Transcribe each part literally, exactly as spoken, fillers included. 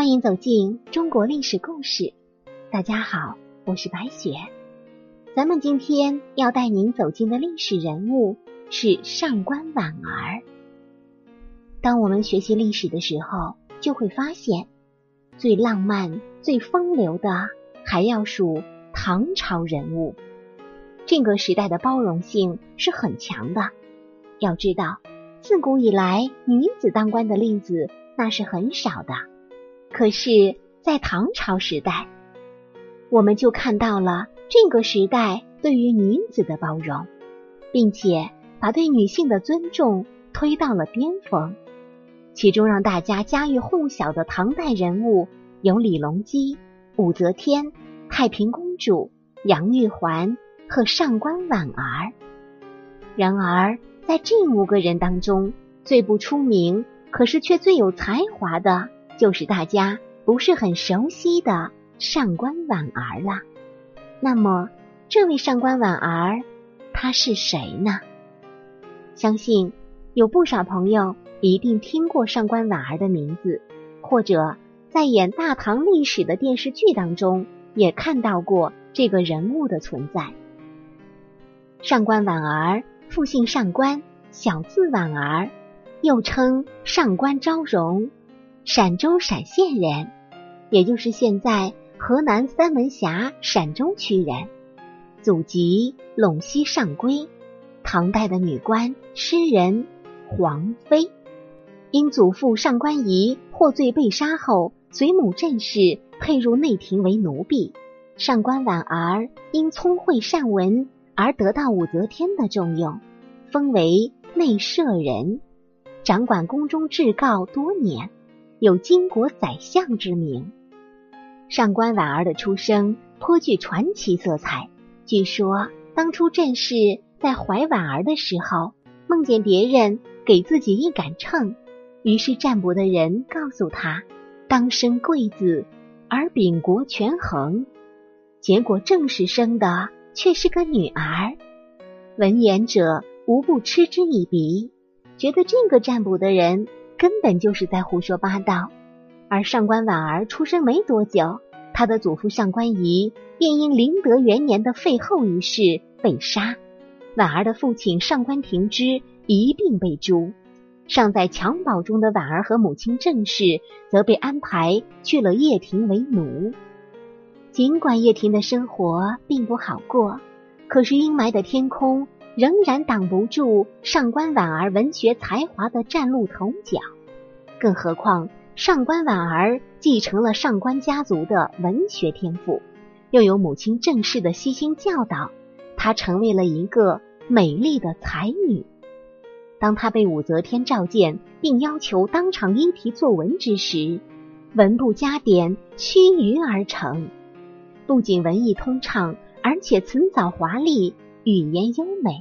欢迎走进中国历史故事。大家好，我是白雪。咱们今天要带您走进的历史人物是上官婉儿。当我们学习历史的时候，就会发现最浪漫最风流的还要数唐朝人物。这个时代的包容性是很强的，要知道自古以来女子当官的例子那是很少的，可是在唐朝时代，我们就看到了这个时代对于女子的包容，并且把对女性的尊重推到了巅峰。其中让大家家喻户晓的唐代人物有李隆基、武则天、太平公主、杨玉环和上官婉儿。然而在这五个人当中，最不出名可是却最有才华的就是大家不是很熟悉的上官婉儿了。那么这位上官婉儿她是谁呢？相信有不少朋友一定听过上官婉儿的名字，或者在演大唐历史的电视剧当中也看到过这个人物的存在。上官婉儿复姓上官，小字婉儿，又称上官昭容，陕州陕县人，也就是现在河南三门峡陕州区人。祖籍陇西上邽，唐代的女官、诗人、皇妃。因祖父上官仪获罪被杀后，随母郑氏配入内廷为奴婢。上官婉儿因聪慧善文而得到武则天的重用，封为内舍人，掌管宫中制告多年，有巾帼宰相之名。上官婉儿的出生颇具传奇色彩，据说当初郑氏在怀婉儿的时候，梦见别人给自己一杆秤，于是占卜的人告诉他当生贵子而秉国权衡，结果正是生的却是个女儿。闻言者无不嗤之以鼻，觉得这个占卜的人根本就是在胡说八道。而上官婉儿出生没多久，他的祖父上官仪便因麟德元年的废后一事被杀，婉儿的父亲上官廷之一并被诛。尚在襁褓中的婉儿和母亲郑氏则被安排去了掖庭为奴。尽管掖庭的生活并不好过，可是阴霾的天空仍然挡不住上官婉儿文学才华的崭露头角。更何况上官婉儿继承了上官家族的文学天赋，又有母亲郑氏的悉心教导，她成为了一个美丽的才女。当她被武则天召见并要求当场应题作文之时，文部加点，须臾而成。不仅文艺通畅，而且辞藻华丽，语言优美。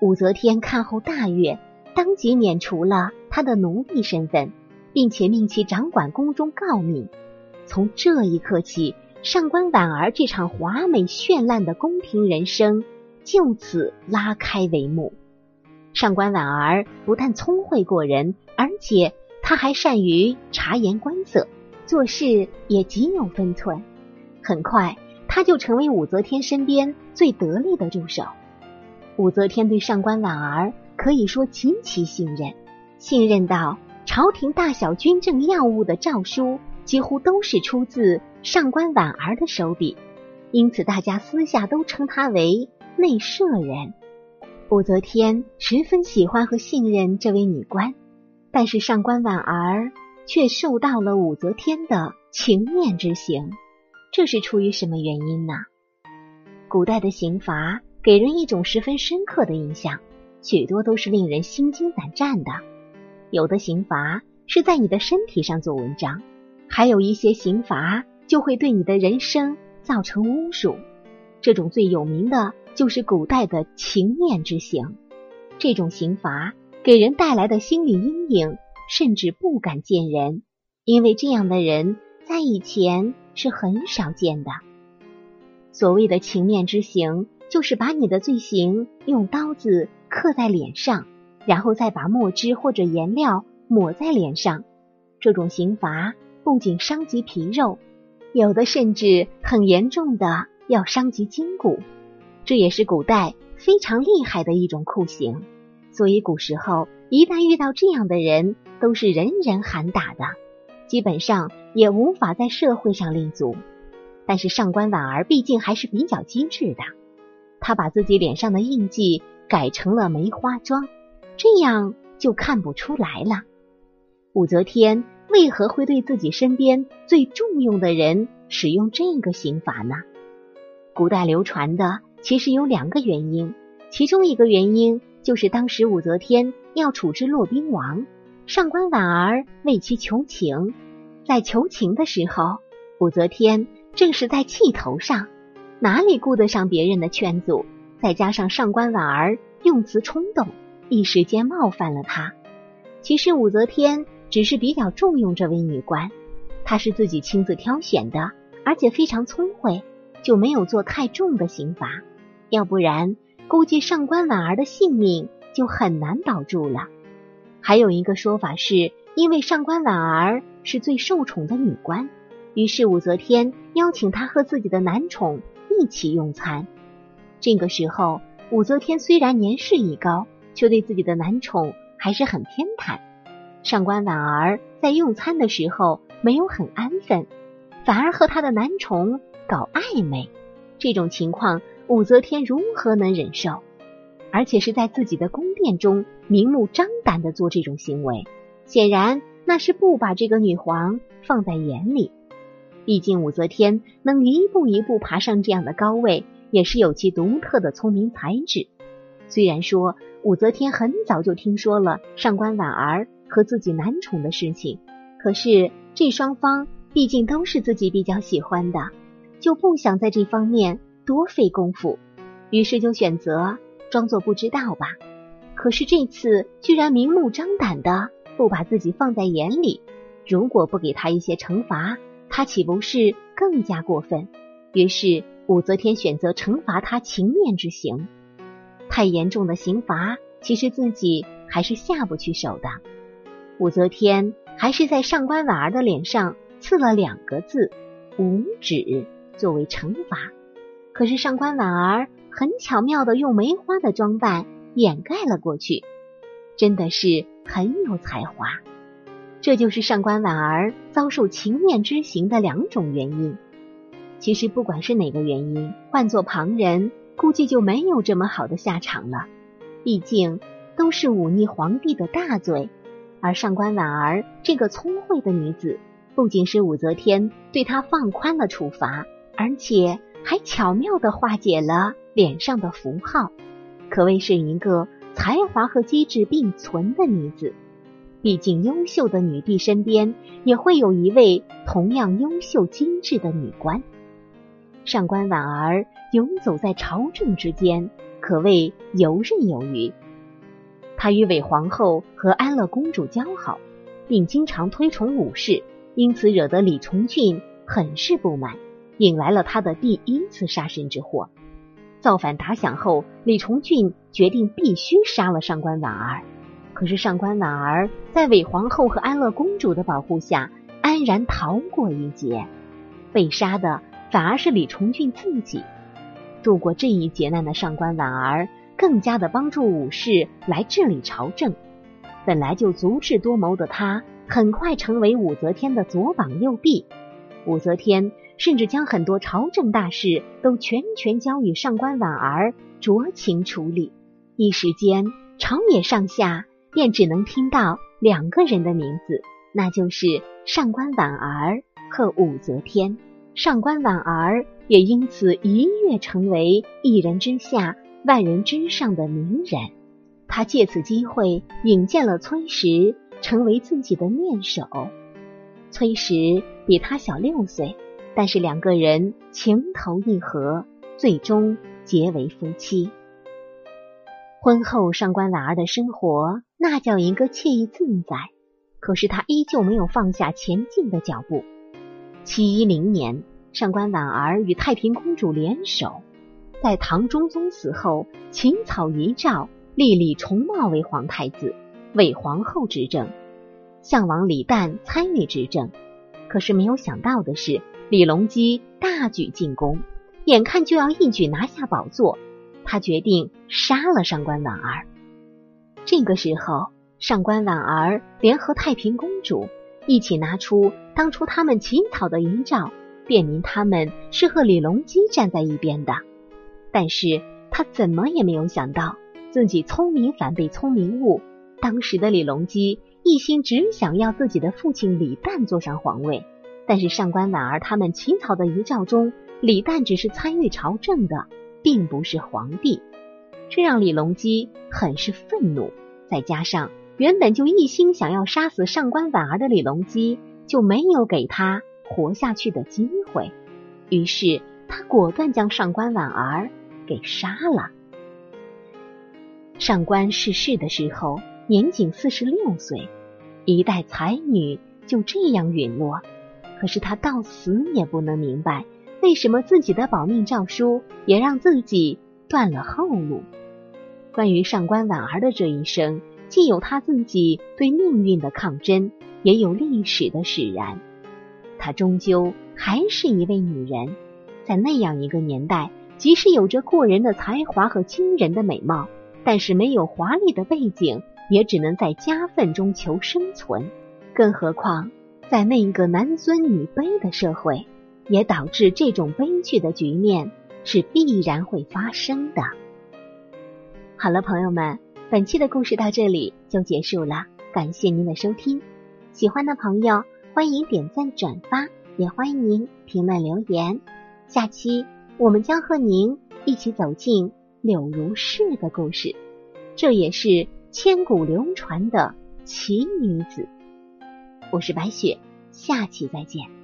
武则天看后大悦，当即免除了她的奴婢身份，并且命其掌管宫中诰命。从这一刻起，上官婉儿这场华美绚烂的宫廷人生就此拉开帷幕。上官婉儿不但聪慧过人，而且她还善于察言观色，做事也极有分寸。很快他就成为武则天身边最得力的助手。武则天对上官婉儿可以说极其信任，信任到朝廷大小军政要务的诏书几乎都是出自上官婉儿的手笔，因此大家私下都称她为内舍人。武则天十分喜欢和信任这位女官，但是上官婉儿却受到了武则天的情面之刑。这是出于什么原因呢？古代的刑罚给人一种十分深刻的印象，许多都是令人心惊胆战的。有的刑罚是在你的身体上做文章，还有一些刑罚就会对你的人生造成侮辱。这种最有名的就是古代的情面之刑。这种刑罚给人带来的心理阴影，甚至不敢见人，因为这样的人在以前是很少见的。所谓的情面之刑，就是把你的罪行用刀子刻在脸上，然后再把墨汁或者颜料抹在脸上。这种刑罚不仅伤及皮肉，有的甚至很严重的要伤及筋骨，这也是古代非常厉害的一种酷刑。所以古时候一旦遇到这样的人，都是人人喊打的，基本上也无法在社会上立足。但是上官婉儿毕竟还是比较机智的，她把自己脸上的印记改成了梅花妆，这样就看不出来了。武则天为何会对自己身边最重用的人使用这个刑罚呢？古代流传的其实有两个原因，其中一个原因就是当时武则天要处置骆宾王，上官婉儿为其求情，在求情的时候，武则天正是在气头上，哪里顾得上别人的劝阻，再加上上官婉儿用词冲动，一时间冒犯了她。其实武则天只是比较重用这位女官，她是自己亲自挑选的，而且非常聪慧，就没有做太重的刑罚，要不然估计上官婉儿的性命就很难保住了。还有一个说法是，因为上官婉儿是最受宠的女官，于是武则天邀请她和自己的男宠一起用餐。这个时候武则天虽然年事已高，却对自己的男宠还是很偏袒，上官婉儿在用餐的时候没有很安分，反而和她的男宠搞暧昧，这种情况武则天如何能忍受？而且是在自己的宫殿中明目张胆地做这种行为，显然那是不把这个女皇放在眼里。毕竟武则天能一步一步爬上这样的高位，也是有其独特的聪明才智。虽然说武则天很早就听说了上官婉儿和自己男宠的事情，可是这双方毕竟都是自己比较喜欢的，就不想在这方面多费功夫，于是就选择装作不知道吧。可是这次居然明目张胆的不把自己放在眼里，如果不给他一些惩罚，他岂不是更加过分？于是武则天选择惩罚他情面之刑。太严重的刑罚，其实自己还是下不去手的。武则天还是在上官婉儿的脸上刺了两个字“无止”作为惩罚。可是上官婉儿很巧妙地用梅花的装扮掩盖了过去，真的是很有才华。这就是上官婉儿遭受情面之刑的两种原因。其实不管是哪个原因，换做旁人估计就没有这么好的下场了，毕竟都是忤逆皇帝的大罪。而上官婉儿这个聪慧的女子，不仅是武则天对她放宽了处罚，而且还巧妙地化解了脸上的符号，可谓是一个才华和机智并存的女子。毕竟优秀的女帝身边也会有一位同样优秀精致的女官。上官婉儿游走在朝政之间，可谓游刃有余。她与韦皇后和安乐公主交好，并经常推崇武士，因此惹得李重俊很是不满，引来了他的第一次杀身之祸。造反打响后，李重俊决定必须杀了上官婉儿。可是上官婉儿在韦皇后和安乐公主的保护下安然逃过一劫，被杀的反而是李重俊自己。度过这一劫难的上官婉儿更加的帮助武士来治理朝政，本来就足智多谋的他很快成为武则天的左膀右臂。武则天甚至将很多朝政大事都全权交予上官婉儿酌情处理，一时间朝野上下便只能听到两个人的名字，那就是上官婉儿和武则天。上官婉儿也因此一跃成为一人之下万人之上的名人，他借此机会引荐了崔实成为自己的面首。崔实比他小六岁，但是两个人情投意合，最终结为夫妻。婚后上官婉儿的生活那叫一个惬意自在，可是她依旧没有放下前进的脚步。七一零年，上官婉儿与太平公主联手，在唐中宗死后，秦草遗诏立李重茂为皇太子，韦皇后执政，相王李旦参与执政。可是没有想到的是，李隆基大举进攻，眼看就要一举拿下宝座，他决定杀了上官婉儿。这个时候，上官婉儿联合太平公主一起拿出当初他们乞讨的遗诏，辨明他们是和李隆基站在一边的。但是他怎么也没有想到，自己聪明反被聪明误，当时的李隆基一心只想要自己的父亲李旦坐上皇位，但是上官婉儿他们乞讨的遗诏中，李旦只是参与朝政的，并不是皇帝。这让李隆基很是愤怒，再加上原本就一心想要杀死上官婉儿的李隆基就没有给他活下去的机会，于是他果断将上官婉儿给杀了。上官逝世的时候年仅四十六岁，一代才女就这样陨落。可是她到死也不能明白，为什么自己的保命诏书也让自己断了后路。关于上官婉儿的这一生，既有她自己对命运的抗争，也有历史的使然。她终究还是一位女人，在那样一个年代，即使有着过人的才华和惊人的美貌，但是没有华丽的背景，也只能在夹缝中求生存。更何况在那个男尊女卑的社会，也导致这种悲剧的局面是必然会发生的。好了，朋友们，本期的故事到这里就结束了，感谢您的收听。喜欢的朋友欢迎点赞转发，也欢迎您评论留言。下期我们将和您一起走进柳如是的故事，这也是千古流传的奇女子。我是白雪，下期再见。